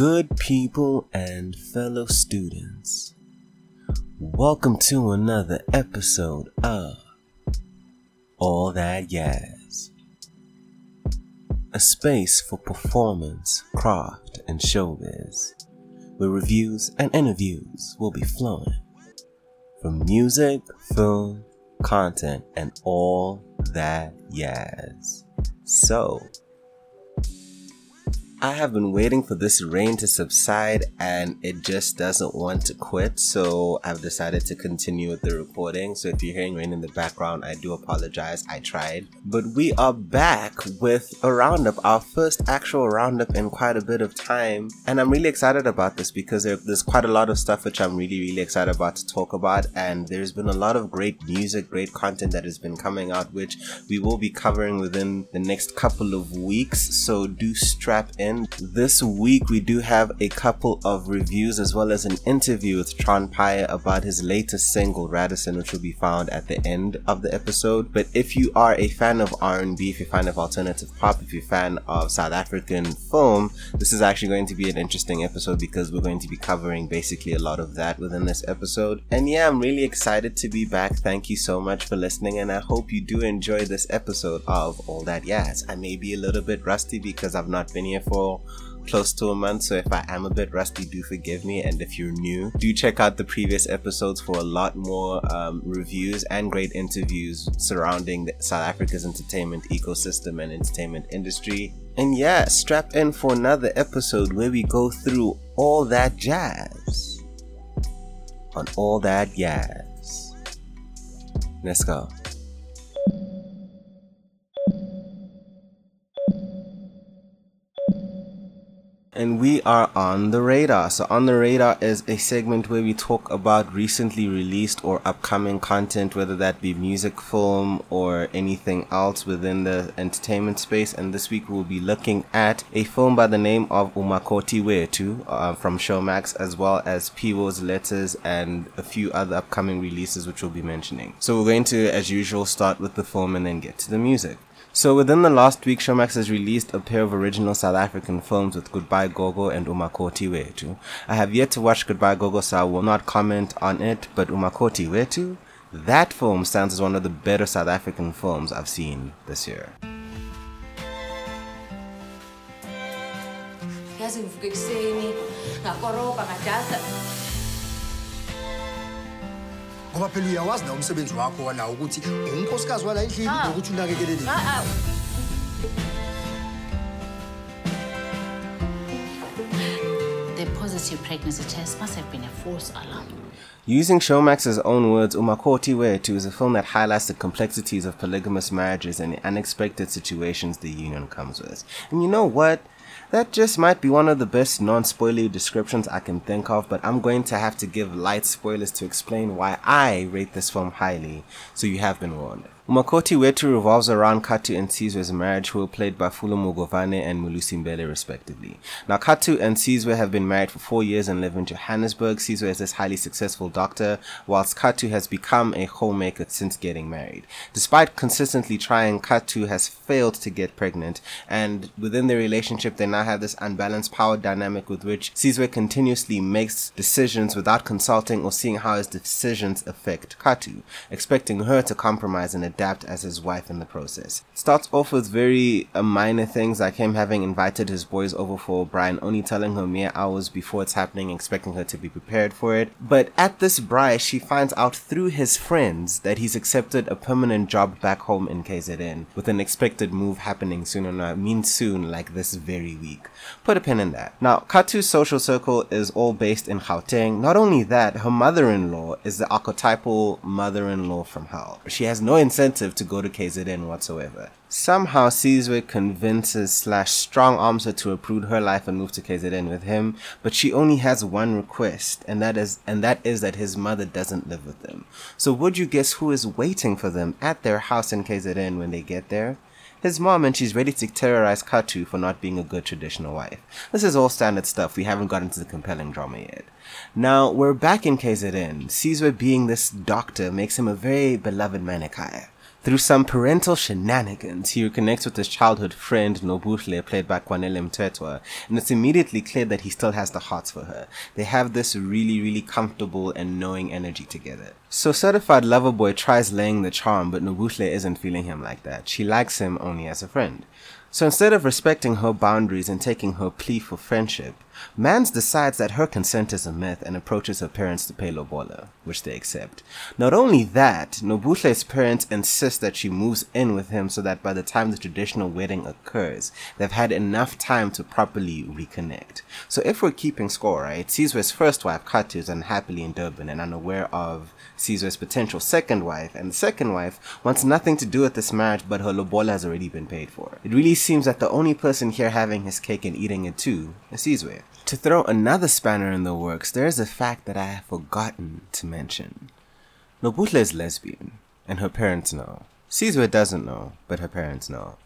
Good people and fellow students, welcome to another episode of All That Jazz, a space for performance, craft, and showbiz, where reviews and interviews will be flowing from music, film, content, and all that jazz. So, I have been waiting for this rain to subside and it just doesn't want to quit, so I've decided to continue with the recording. So if you're hearing rain in the background, I do apologize, I tried. But we are back with a roundup, our first actual roundup in quite a bit of time. And I'm really excited about this because there's quite a lot of stuff which I'm really excited about to talk about. And there's been a lot of great music, great content that has been coming out, which we will be covering within the next couple of weeks. So do strap in. This week we do have a couple of reviews as well as an interview with Tron Pye about his latest single Radisson, which will be found at the end of the episode. But if you are a fan of R&B, if you're a fan of alternative pop, if you're a fan of South African film, this is actually going to be an interesting episode because we're going to be covering basically a lot of that within this episode. And yeah, I'm really excited to be back. Thank you so much for listening, and I hope you do enjoy this episode of All That Yes. I may be a little bit rusty because I've not been here for close to a month, so if I am a bit rusty, do forgive me. And if you're new, do check out the previous episodes for a lot more reviews and great interviews surrounding South Africa's entertainment ecosystem and entertainment industry. And yeah, strap in for another episode where we go through all that jazz on All That Jazz. Let's go. And we are on the radar. So on the radar is a segment where we talk about recently released or upcoming content, whether that be music, film, or anything else within the entertainment space. And this week we'll be looking at a film by the name of Umakoti Wethu from Showmax, as well as PeeWool's Lettuce and a few other upcoming releases which we'll be mentioning. So we're going to, as usual, start with the film and then get to the music. So within the last week, Showmax has released a pair of original South African films with Goodbye Gogo and Umakoti Wethu. I have yet to watch Goodbye Gogo, so I will not comment on it, but Umakoti Wethu, that film stands as one of the better South African films I've seen this year. The positive pregnancy test must have been a false alarm. Using Showmax's own words, Umakoti Wethu is a film that highlights the complexities of polygamous marriages and the unexpected situations the union comes with. And you know what? That just might be one of the best non-spoilery descriptions I can think of, but I'm going to have to give light spoilers to explain why I rate this film highly, so you have been warned. Umakoti Wethu revolves around Khatu and Sizwe's marriage, who were played by Phulu Mugovhane and Mulusi Mbele respectively. Now, Khatu and Sizwe have been married for 4 years and live in Johannesburg. Sizwe is this highly successful doctor, whilst Khatu has become a homemaker since getting married. Despite consistently trying, Khatu has failed to get pregnant, and within their relationship they now have this unbalanced power dynamic with which Sizwe continuously makes decisions without consulting or seeing how his decisions affect Khatu, expecting her to compromise and adapt as his wife in the process. It starts off with very minor things, like him having invited his boys over for braai, only telling her mere hours before it's happening, expecting her to be prepared for it. But at this braai, she finds out through his friends that he's accepted a permanent job back home in KZN, with an expected move happening soon, and I mean soon, like this very week. Put a pin in that. Now, Khatu's social circle is all based in Gauteng. Not only that, her mother-in-law is the archetypal mother-in-law from hell. She has no incentive to go to KZN whatsoever. Somehow, Sizwe convinces / strong arms her to uproot her life and move to KZN with him, but she only has one request, and that is that his mother doesn't live with them. So would you guess who is waiting for them at their house in KZN when they get there? His mom, and she's ready to terrorize Khatu for not being a good traditional wife. This is all standard stuff, we haven't gotten to the compelling drama yet. Now, we're back in KZN. Sizwe being this doctor makes him a very beloved mannequin. Through some parental shenanigans, he reconnects with his childhood friend Nobuhle, played by Kwanele Mtetwa, and it's immediately clear that he still has the hearts for her. They have this really, really comfortable and knowing energy together. So Certified Lover Boy tries laying the charm, but Nobuhle isn't feeling him like that. She likes him only as a friend. So instead of respecting her boundaries and taking her plea for friendship, Mans decides that her consent is a myth and approaches her parents to pay lobola, which they accept. Not only that, Nobuhle's parents insist that she moves in with him so that by the time the traditional wedding occurs, they've had enough time to properly reconnect. So if we're keeping score, right, Sizwe's first wife, Katu, is unhappily in Durban and unaware of Sizwe's potential second wife, and the second wife wants nothing to do with this marriage, but her lobola has already been paid for. It really seems that the only person here having his cake and eating it too is Sizwe. To throw another spanner in the works, there is a fact that I have forgotten to mention. Nobuhle is lesbian, and her parents know. Sizwe doesn't know, but her parents know.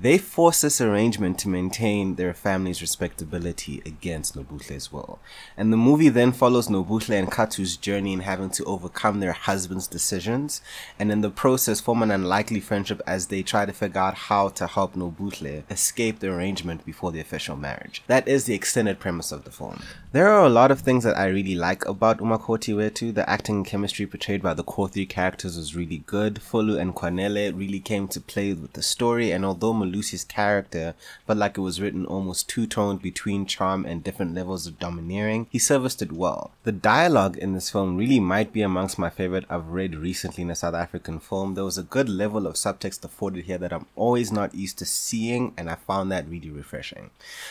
They force this arrangement to maintain their family's respectability against Nobuhle's will. And the movie then follows Nobuhle and Katu's journey in having to overcome their husband's decisions, and in the process form an unlikely friendship as they try to figure out how to help Nobuhle escape the arrangement before the official marriage. That is the extended premise of the film. There are a lot of things that I really like about Umakoti Wethu. The acting and chemistry portrayed by the core three characters was really good. Phulu and Kwanele really came to play with the story, and although Mulusi's character felt like it was written almost two-toned between charm and different levels of domineering, he serviced it well. The dialogue in this film really might be amongst my favorite I've read recently in a South African film. There was a good level of subtext afforded here that I'm always not used to seeing, and I found that really refreshing.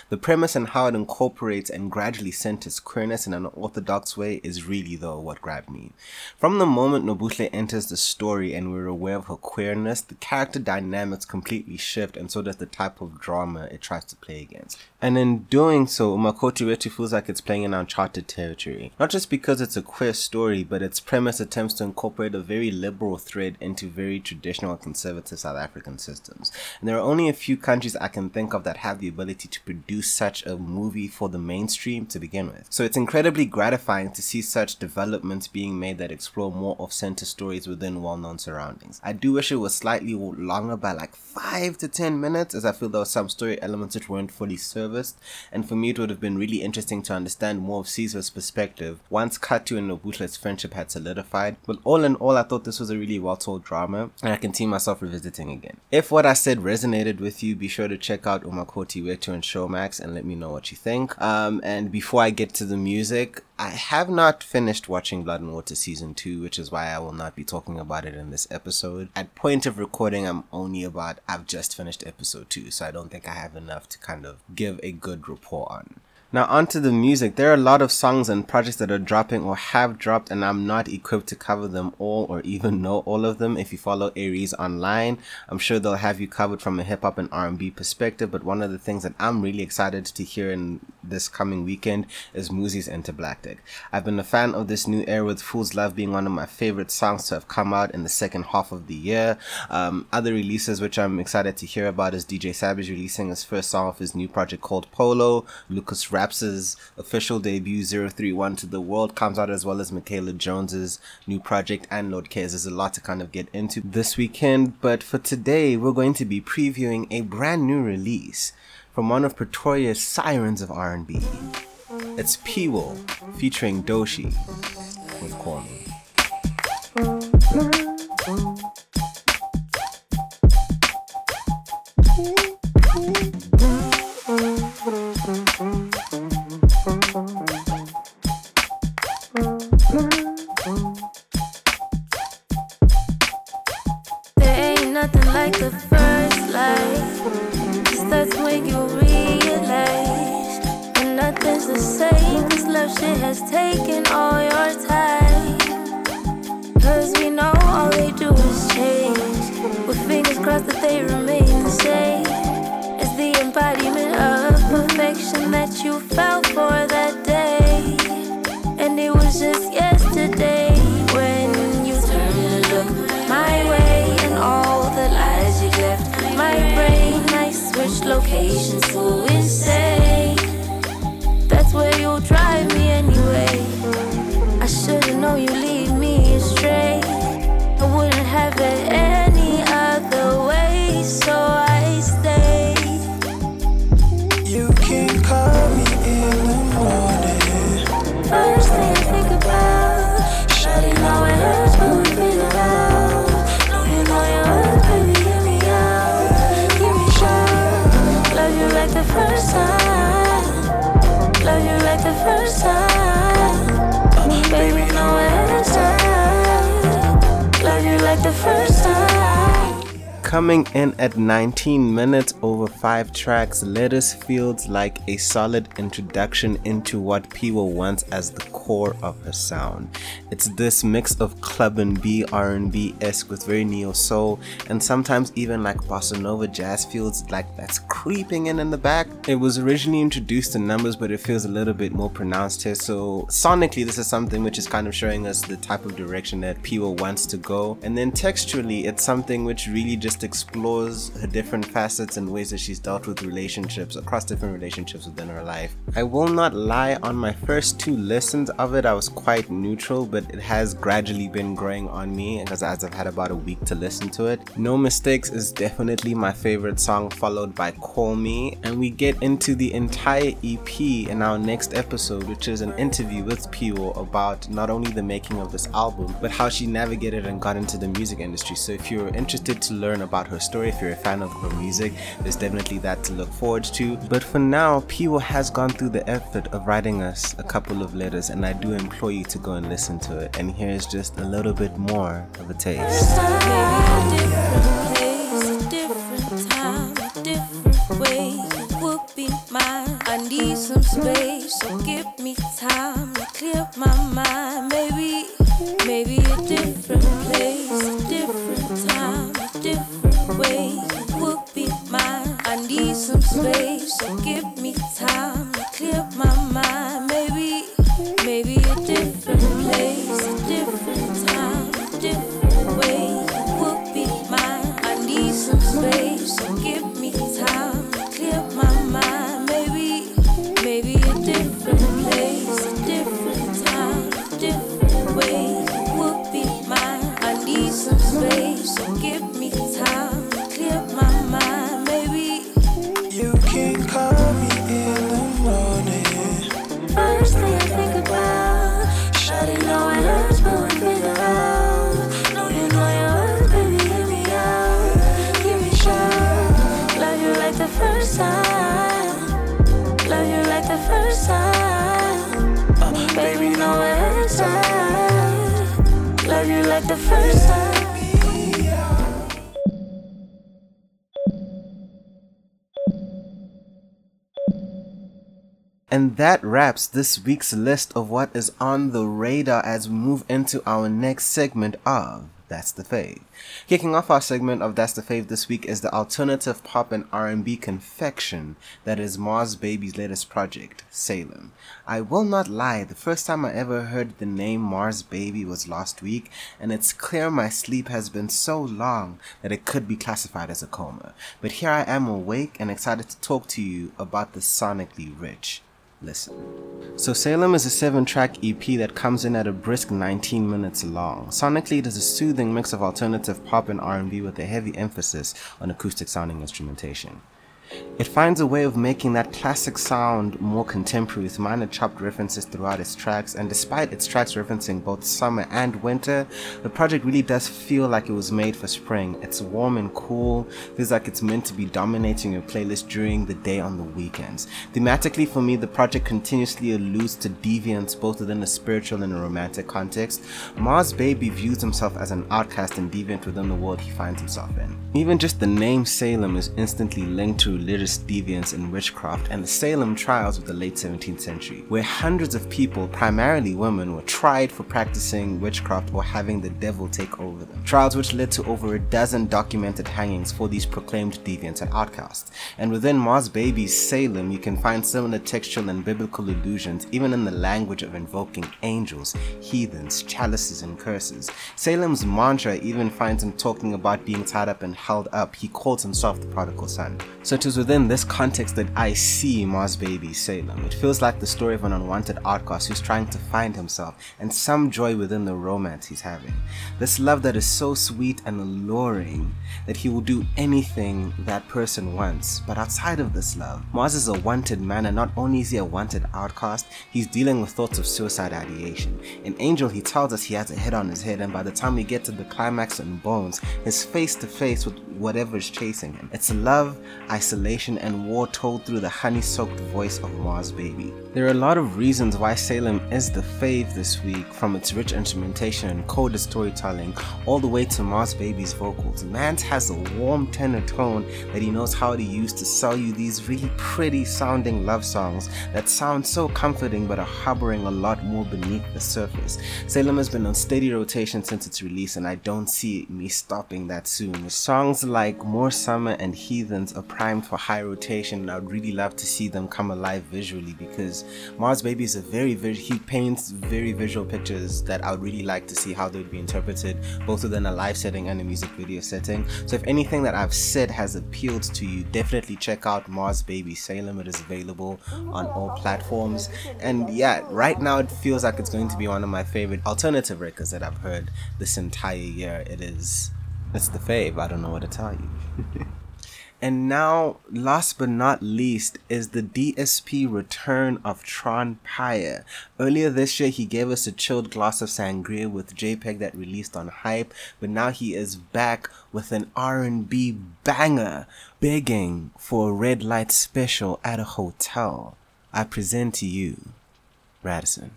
The premise and how it incorporates and gradually centers queerness in an unorthodox way is really though what grabbed me. From the moment Nobuhle enters the story and we're aware of her queerness, the character dynamics completely shift, and so does the type of drama it tries to play against. And in doing so, Umakoti Wethu feels like it's playing in uncharted territory. Not just because it's a queer story, but its premise attempts to incorporate a very liberal thread into very traditional and conservative South African systems. And there are only a few countries I can think of that have the ability to produce such a movie for the mainstream to begin with. So it's incredibly gratifying to see such developments being made that explore more off-center stories within well-known surroundings. I do wish it was slightly longer by like 5 to 10 minutes, as I feel there were some story elements that weren't fully serviced, and for me it would have been really interesting to understand more of Sizwe's perspective once Katu and Nobuhle's friendship had solidified. But all in all, I thought this was a really well told drama, and I can see myself revisiting again. If what I said resonated with you, be sure to check out Umakoti Wethu and Showmax and let me know what you think. And before I get to the music, I have not finished watching Blood and Water Season 2, which is why I will not be talking about it in this episode. At point of recording, I've just finished episode 2, so I don't think I have enough to kind of give a good report on. Now onto the music. There are a lot of songs and projects that are dropping or have dropped, and I'm not equipped to cover them all or even know all of them. If you follow Aries online, I'm sure they'll have you covered from a hip-hop and R&B perspective, but one of the things that I'm really excited to hear in this coming weekend is Muzi's Enter Blacktick. I've been a fan of this new era, with Fool's Love being one of my favorite songs to have come out in the second half of the year. Other releases which I'm excited to hear about is DJ Savage releasing his first song of his new project called Polo, Lucas Raps' official debut 031 to the World comes out, as well as Michaela Jones' new project and Lord Cares. There's a lot to kind of get into this weekend, but for today we're going to be previewing a brand new release from one of Pretoria's sirens of R&B. It's PeeWool featuring Doshi with Korn. Any Coming in at 19 minutes over 5 tracks, Lettuce feels like a solid introduction into what PeeWool wants as the core of her sound. It's this mix of club and B R&B-esque with very neo-soul and sometimes even like bossa nova jazz feels like that's creeping in the back. It was originally introduced in numbers, but it feels a little bit more pronounced here. So sonically, this is something which is kind of showing us the type of direction that PeeWool wants to go. And then textually, it's something which really just explores her different facets and ways that she's dealt with relationships across different relationships within her life. I will not lie, on my first two listens of it, I was quite neutral, but it has gradually been growing on me because as I've had about a week to listen to it. No Mistakes is definitely my favorite song, followed by Call Me, and we get into the entire EP in our next episode, which is an interview with PeeWool about not only the making of this album, but how she navigated and got into the music industry. So if you're interested to learn about her story, if you're a fan of her music, there's definitely that to look forward to. But for now, PeeWool has gone through the effort of writing us a couple of letters, and I do implore you to go and listen to it. And here's just a little bit more of a taste. Some space, so give me time to clear my mind. Maybe a different place, a different time, a different way would be mine. I need some space, so give me time to clear my mind. Maybe a different place, a different time, a different way would be mine. I need some space, so give me time to clear my mind. The first time. And that wraps this week's list of what is on the radar as we move into our next segment of That's the Fave. Kicking off our segment of That's the Fave this week is the alternative pop and R&B confection that is Mars Baby's latest project, Salem. I will not lie, the first time I ever heard the name Mars Baby was last week, and it's clear my sleep has been so long that it could be classified as a coma. But here I am awake and excited to talk to you about the sonically rich listen. So Salem is a 7-track EP that comes in at a brisk 19 minutes long. Sonically, it is a soothing mix of alternative pop and R&B with a heavy emphasis on acoustic sounding instrumentation. It finds a way of making that classic sound more contemporary with minor chopped references throughout its tracks, and despite its tracks referencing both summer and winter, the project really does feel like it was made for spring. It's warm and cool, feels like it's meant to be dominating your playlist during the day on the weekends. Thematically for me, the project continuously alludes to deviance both within a spiritual and a romantic context. Mars Baby views himself as an outcast and deviant within the world he finds himself in. Even just the name Salem is instantly linked to religious deviance and witchcraft and the Salem trials of the late 17th century, where hundreds of people, primarily women, were tried for practicing witchcraft or having the devil take over them. Trials which led to over a dozen documented hangings for these proclaimed deviants and outcasts. And within Mars Baby's Salem, you can find similar textual and biblical allusions, even in the language of invoking angels, heathens, chalices, and curses. Salem's mantra even finds him talking about being tied up and held up. He calls himself the prodigal son. So it is within this context that I see Mars Baby's Salem. It feels like the story of an unwanted outcast who's trying to find himself and some joy within the romance he's having. This love that is so sweet and alluring that he will do anything that person wants. But outside of this love, Mars is a wanted man, and not only is he a wanted outcast, he's dealing with thoughts of suicide ideation. In Angel, he tells us he has a head on his head, and by the time we get to the climax and Bones, his face to face with whatever's chasing him. It's love, isolation, and war told through the honey-soaked voice of Mars Baby. There are a lot of reasons why Salem is the fave this week, from its rich instrumentation and coded storytelling all the way to Mars Baby's vocals. Mans has a warm tenor tone that he knows how to use to sell you these really pretty sounding love songs that sound so comforting but are harboring a lot more beneath the surface. Salem has been on steady rotation since its release, and I don't see me stopping that soon. Songs like More Summer and Heathens are primed for high rotation, and I'd really love to see them come alive visually, because Mars Baby is a he paints very visual pictures that I would really like to see how they would be interpreted, both within a live setting and a music video setting. So if anything that I've said has appealed to you, definitely check out Mars Baby Salem. It is available on all platforms, and yeah, right now it feels like it's going to be one of my favorite alternative records that I've heard this entire year. It's the fave. I don't know what to tell you. And now, last but not least, is the DSP return of Tron Pye. Earlier this year, he gave us a chilled glass of sangria with JPEG that released on Hype, but now he is back with an R&B banger, begging for a red light special at a hotel. I present to you, Radisson.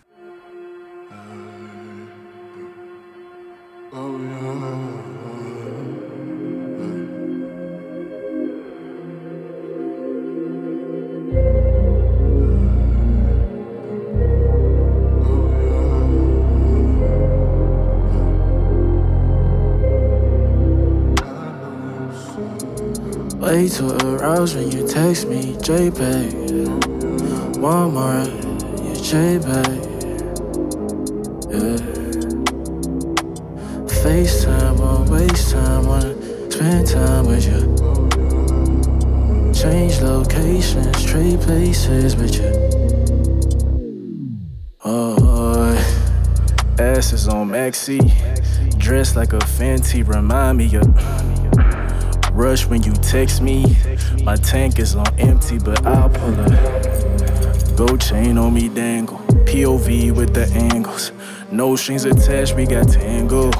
Way too aroused when you text me, JPEG. Walmart, you JPEG. Yeah. FaceTime or waste time, wanna spend time with you. Change locations, trade places with you. Oh, ass is on maxi, dressed like a Fenty, remind me of. Rush when you text me, my tank is on empty, but I'll pull up. Gold chain on me dangle, POV with the angles. No strings attached, we got tango.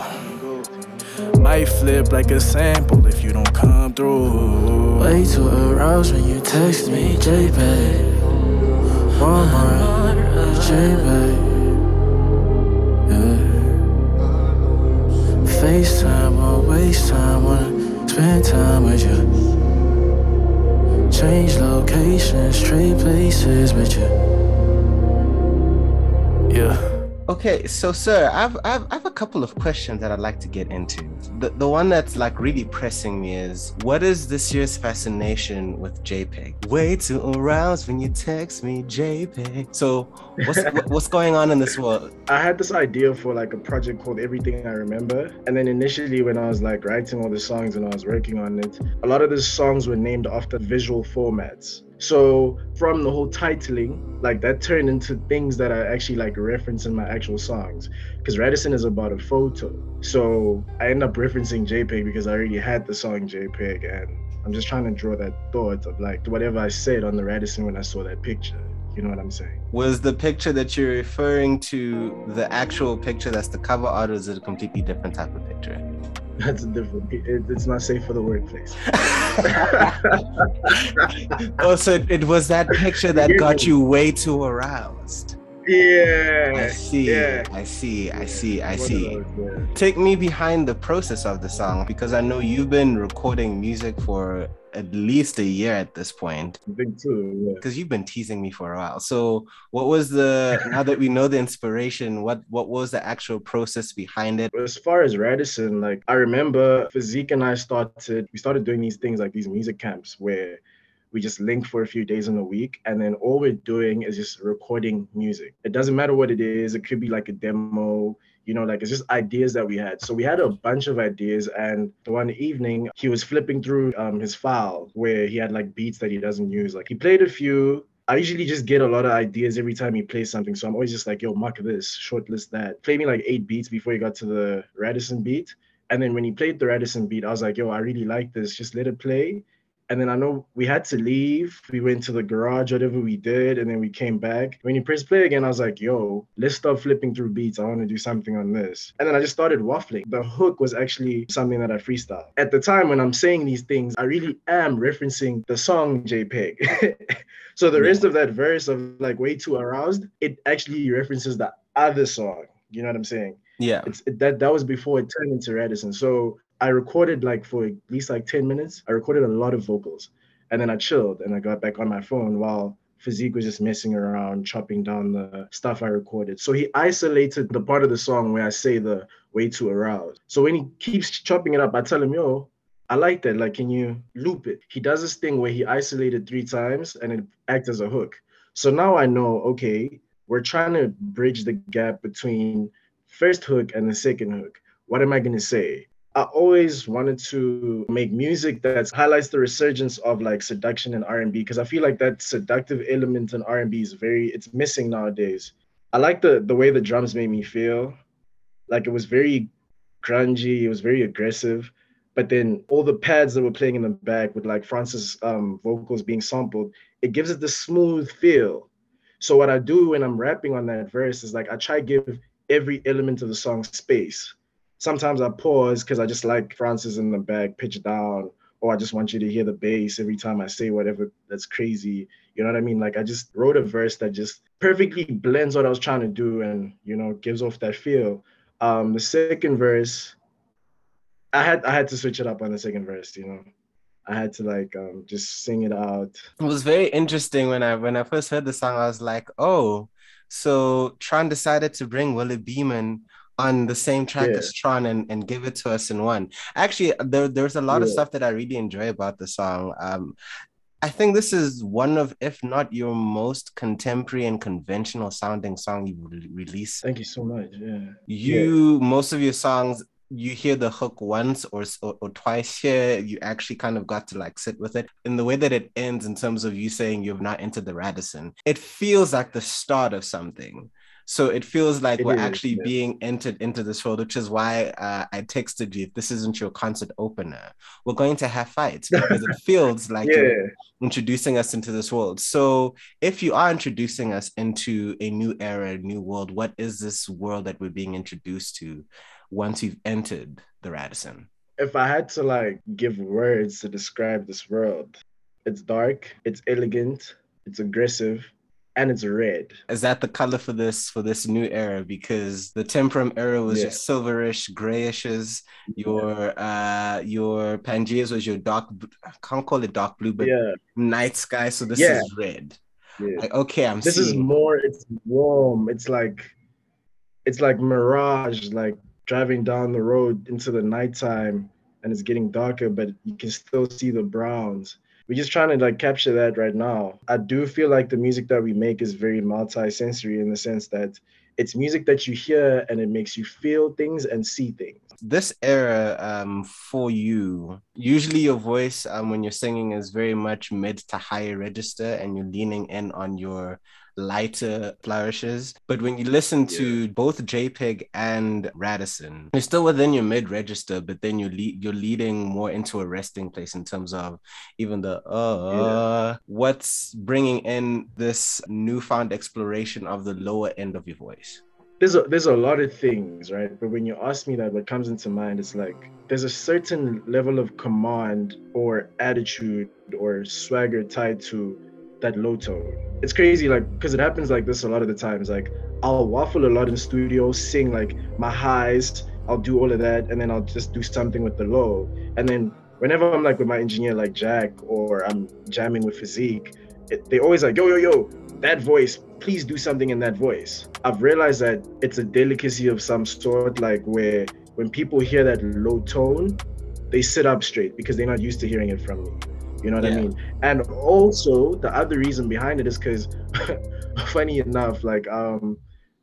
Might flip like a sample if you don't come through. Way too aroused when you text me, JPEG. Walmart, JPEG. Yeah. FaceTime or waste time, wanna spend time with you. Change locations, trade places with you. Yeah. Okay, so sir, I've a couple of questions that I'd like to get into. The one that's like really pressing me is, what is this year's fascination with JPEG? Way too aroused when you text me, JPEG. So what's going on in this world? I had this idea for like a project called Everything I Remember, and then initially when I was like writing all the songs and I was working on it, a lot of the songs were named after visual formats. So from the whole titling, like that turned into things that I actually like reference in my actual songs, because Radisson is about a photo. So I end up referencing JPEG because I already had the song JPEG, and I'm just trying to draw that thought of like whatever I said on the Radisson when I saw that picture. You know what I'm saying? Was the picture that you're referring to the actual picture that's the cover art, or is it a completely different type of picture? That's a different. It's not safe for the workplace. Also, it was that picture that got you way too aroused. Yeah. I see. Those, yeah. Take me behind the process of the song, because I know you've been recording music for at least a year at this point. I think too, yeah. Because you've been teasing me for a while. So what was the, now that we know the inspiration, what was the actual process behind it? As far as Radisson, like I remember Fizik and I started doing these things, like these music camps where we just link for a few days in a week, and then all we're doing is just recording music. It doesn't matter what it is. It could be like a demo, you know, like it's just ideas that we had. So we had a bunch of ideas, and the one evening he was flipping through his file where he had like beats that he doesn't use. Like he played a few. I usually just get a lot of ideas every time he plays something. So I'm always just like, yo, mark this, shortlist that. Played me like 8 beats before he got to the Radisson beat. And then when he played the Radisson beat, I was like, yo, I really like this. Just let it play. And then I know we had to leave. We went to the garage, whatever we did, and then we came back. When you press play again, I was like, yo, let's stop flipping through beats. I want to do something on this. And then I just started waffling. The hook was actually something that I freestyled. At the time when I'm saying these things, I really am referencing the song JPEG. So the rest of that verse of like Way Too Aroused, it actually references the other song. You know what I'm saying? Yeah. That was before it turned into Radisson. So I recorded like for at least like 10 minutes. I recorded a lot of vocals and then I chilled and I got back on my phone while Fizik was just messing around, chopping down the stuff I recorded. So he isolated the part of the song where I say the Way Too Aroused. So when he keeps chopping it up, I tell him, yo, I like that. Like, can you loop it? He does this thing where he isolated 3 times and it acts as a hook. So now I know, okay, we're trying to bridge the gap between first hook and the second hook. What am I going to say? I always wanted to make music that highlights the resurgence of like seduction and R&B, because I feel like that seductive element in R&B is it's missing nowadays. I like the way the drums made me feel. Like it was very grungy, it was very aggressive, but then all the pads that were playing in the back with like Francis' vocals being sampled, it gives it the smooth feel. So what I do when I'm rapping on that verse is like I try to give every element of the song space. Sometimes I pause because I just like Francis in the back, pitch down, or I just want you to hear the bass every time I say whatever that's crazy. You know what I mean? Like I just wrote a verse that just perfectly blends what I was trying to do and, you know, gives off that feel. The second verse, I had to switch it up on the second verse, you know. I had to like just sing it out. It was very interesting when I first heard the song. I was like, oh, so Tron decided to bring Willie Beeman on the same track as Tron and give it to us in one. Actually, there's a lot of stuff that I really enjoy about the song. I think this is one of, if not your most contemporary and conventional sounding song you release. Thank you so much. Yeah. Most of your songs, you hear the hook once or twice here. You actually kind of got to like sit with it. And the way that it ends in terms of you saying you've not entered the Radisson, it feels like the start of something. So it feels like we're actually being entered into this world, which is why I texted you, if this isn't your concert opener, we're going to have fights, because it feels like you're introducing us into this world. So if you are introducing us into a new era, a new world, what is this world that we're being introduced to once you've entered the Radisson? If I had to like give words to describe this world, it's dark, it's elegant, it's aggressive, and it's red. Is that the color for this new era? Because the Temperum era was just silverish, grayishes. Your Pangaeas was your dark, I can't call it dark blue, but night sky. So this is red. Yeah. Like, okay, this is more, it's warm. It's like mirage, like driving down the road into the nighttime and it's getting darker, but you can still see the browns. We're just trying to like capture that right now. I do feel like the music that we make is very multi-sensory in the sense that it's music that you hear and it makes you feel things and see things. This era for you, usually your voice when you're singing is very much mid to higher register and you're leaning in on your lighter flourishes. But when you listen to both JPEG and Radisson, you're still within your mid register, but then you're leading more into a resting place in terms of even the what's bringing in this newfound exploration of the lower end of your voice. There's a lot of things, right? But when you ask me that, what comes into mind is like, there's a certain level of command or attitude or swagger tied to that low tone. It's crazy, like, because it happens like this a lot of the times. Like, I'll waffle a lot in studio, sing like my highs, I'll do all of that, and then I'll just do something with the low. And then whenever I'm like with my engineer like Jack, or I'm jamming with Fizik, they always like, yo, that voice, please do something in that voice. I've realized that it's a delicacy of some sort, like where when people hear that low tone, they sit up straight because they're not used to hearing it from me. You know what I mean? And also the other reason behind it is because funny enough, like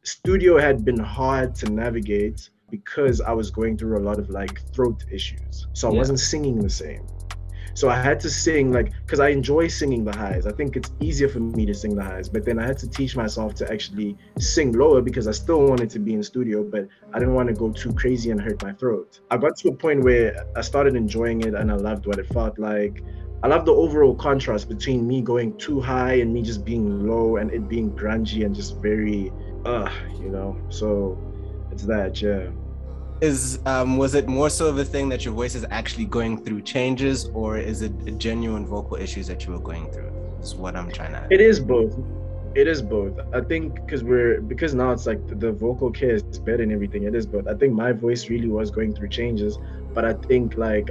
studio had been hard to navigate because I was going through a lot of like throat issues. So I wasn't singing the same. So I had to sing like, because I enjoy singing the highs. I think it's easier for me to sing the highs, but then I had to teach myself to actually sing lower because I still wanted to be in studio, but I didn't want to go too crazy and hurt my throat. I got to a point where I started enjoying it and I loved what it felt like. I love the overall contrast between me going too high and me just being low and it being grungy and just very, you know, so it's that, yeah. Is was it more so of a thing that your voice is actually going through changes, or is it genuine vocal issues that you were going through? Is what I'm trying to. It is both. It is both. I think because now it's like the vocal care is better and everything. It is both. I think my voice really was going through changes, but I think like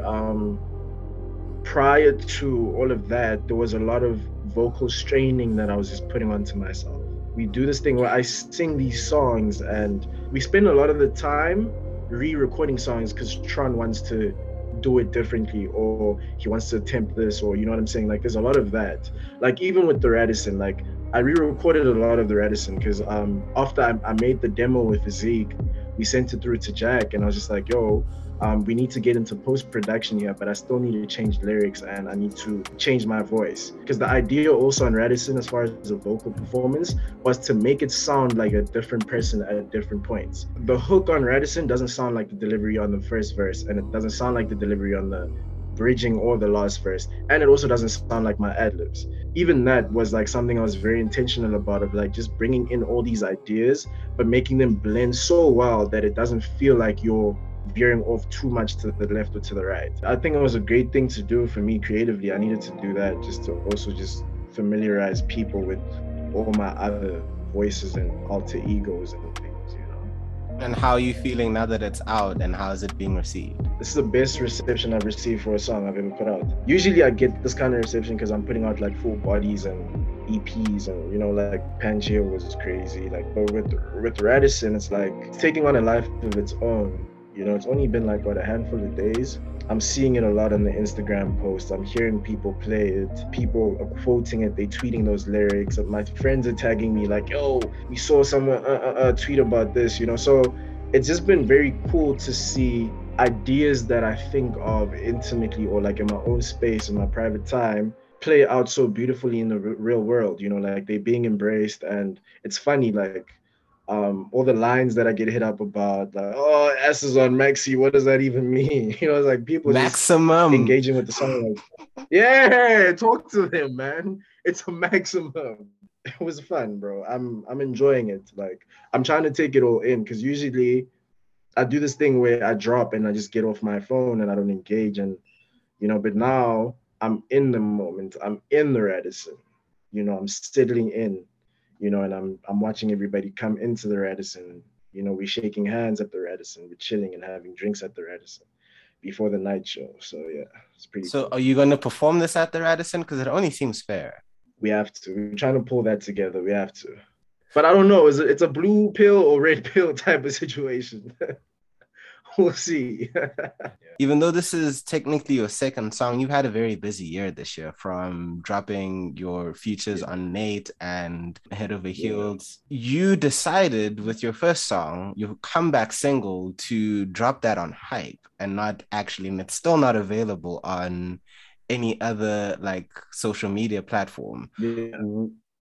prior to all of that, there was a lot of vocal straining that I was just putting onto myself. We do this thing where I sing these songs, and we spend a lot of the time re-recording songs because Tron wants to do it differently, or he wants to attempt this, or you know what I'm saying, like there's a lot of that. Like even with the Radisson, like I re-recorded a lot of the Radisson because after I made the demo with Fizik, we sent it through to Jack, and I was just like, yo, we need to get into post-production here, but I still need to change lyrics and I need to change my voice. Because the idea also on Radisson, as far as the vocal performance, was to make it sound like a different person at different points. The hook on Radisson doesn't sound like the delivery on the first verse, and it doesn't sound like the delivery on the bridging or the last verse, and it also doesn't sound like my ad-libs. Even that was like something I was very intentional about, of like just bringing in all these ideas, but making them blend so well that it doesn't feel like you're veering off too much to the left or to the right. I think it was a great thing to do for me creatively. I needed to do that just to also just familiarize people with all my other voices and alter egos and things, you know. And how are you feeling now that it's out, and how is it being received? This is the best reception I've received for a song I've ever put out. Usually I get this kind of reception because I'm putting out like full bodies and EPs, and you know, like Pangaea was crazy. Like, but with Radisson, it's like it's taking on a life of its own. You know, it's only been like, what, a handful of days. I'm seeing it a lot on the Instagram posts. I'm hearing people play it. People are quoting it. They're tweeting those lyrics. My friends are tagging me like, yo, we saw someone tweet about this, you know? So it's just been very cool to see ideas that I think of intimately or like in my own space, in my private time, play out so beautifully in the real world, you know, like they're being embraced. And it's funny, like, all the lines that I get hit up about, like, oh, S is on Maxi, what does that even mean? You know, it's like people maximum. Just engaging with the song. Like, yeah, talk to them, man. It's a maximum. It was fun, bro. I'm enjoying it. Like, I'm trying to take it all in, because usually I do this thing where I drop and I just get off my phone and I don't engage, and you know, but now I'm in the moment. I'm in the Radisson. You know, I'm settling in. You know, and I'm watching everybody come into the Radisson. You know, we're shaking hands at the Radisson. We're chilling and having drinks at the Radisson before the night show. So yeah, it's pretty. So cool. Are you going to perform this at the Radisson? Because it only seems fair. We have to. We're trying to pull that together. We have to. But I don't know. It's a blue pill or red pill type of situation. We'll see. Yeah. Even though this is technically your second song, you've had a very busy year this year, from dropping your features on Nate and Head Over Heels. Yeah. You decided with your first song, your comeback single, to drop that on Hype and not actually, and it's still not available on any other like social media platform. Yeah.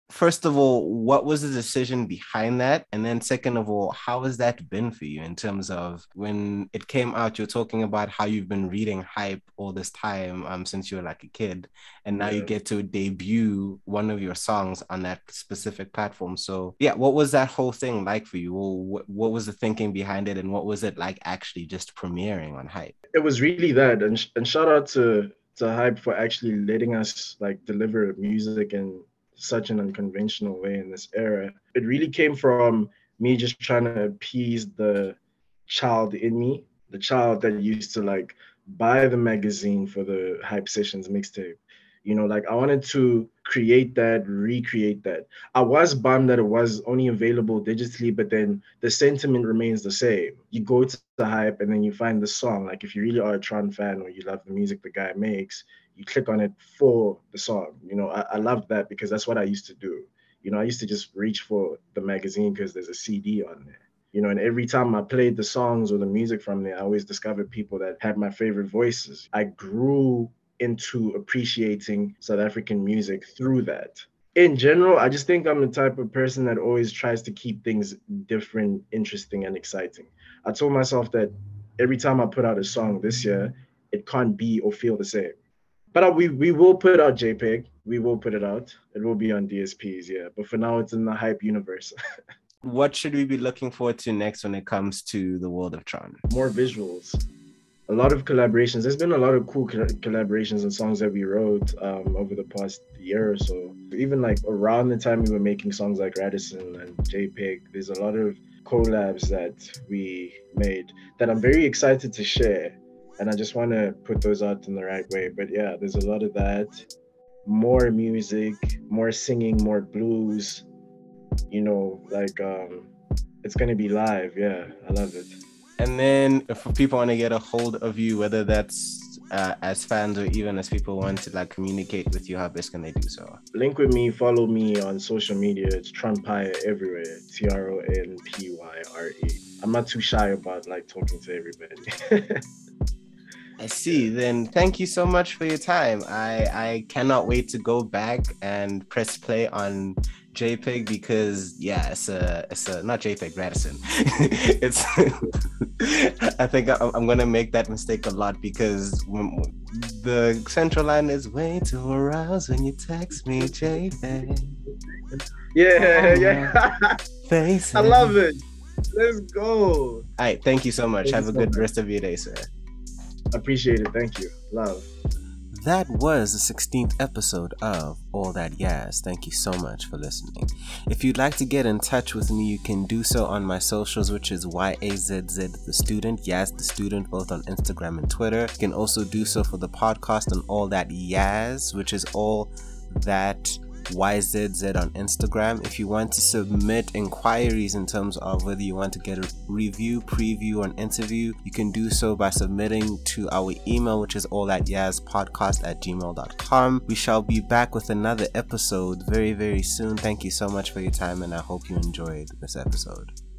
First of all, what was the decision behind that? And then second of all, how has that been for you in terms of when it came out? You're talking about how you've been reading Hype all this time since you were like a kid, and now you get to debut one of your songs on that specific platform. So yeah, what was that whole thing like for you? Well, what was the thinking behind it, and what was it like actually just premiering on Hype? It was really that, and shout out to Hype for actually letting us like deliver music and such an unconventional way in this era. It really came from me just trying to appease the child in me, the child that used to like buy the magazine for the Hype Sessions mixtape. You know, like I wanted to create that, recreate that. I was bummed that it was only available digitally, but then the sentiment remains the same. You go to the Hype and then you find the song. Like if you really are a Tron fan or you love the music the guy makes, you click on it for the song. You know, I loved that because that's what I used to do. You know, I used to just reach for the magazine because there's a CD on there. You know, and every time I played the songs or the music from there, I always discovered people that had my favorite voices. I grew into appreciating South African music through that. In general, I just think I'm the type of person that always tries to keep things different, interesting, and exciting. I told myself that every time I put out a song this year, it can't be or feel the same. But we will put out JPEG. We will put it out. It will be on DSPs, yeah. But for now, it's in the Hype universe. What should we be looking forward to next when it comes to the world of Tron? More visuals. A lot of collaborations. There's been a lot of cool collaborations and songs that we wrote over the past year or so. Even like around the time we were making songs like Radisson and JPEG, there's a lot of collabs that we made that I'm very excited to share. And I just want to put those out in the right way. But yeah, there's a lot of that. More music, more singing, more blues. You know, like it's going to be live. Yeah, I love it. And then if people want to get a hold of you, whether that's as fans or even as people want to like communicate with you, how best can they do so? Link with me, follow me on social media. It's Tron Pye everywhere. TronPyre. I'm not too shy about like talking to everybody. I see. Then thank you so much for your time. I cannot wait to go back and press play on JPEG because yeah, it's a not JPEG, Radisson. It's I think I'm gonna make that mistake a lot because the central line is way too aroused when you text me JPEG. Yeah. Face. I love it. Let's go. All right. Thank you so much. Thank Have a so good much. Rest of your day, sir. Appreciate it. Thank you. Love. That was the 16th episode of All That Yaz. Thank you so much for listening. If you'd like to get in touch with me, you can do so on my socials, which is YAZZ The Student, Yaz The Student, both on Instagram and Twitter. You can also do so for the podcast on All That Yaz, which is All That YZZ on Instagram. If you want to submit inquiries in terms of whether you want to get a review, preview, or an interview, you can do so by submitting to our email, which is allatyazpodcast@gmail.com. We shall be back with another episode very, very soon. Thank you so much for your time, and I hope you enjoyed this episode.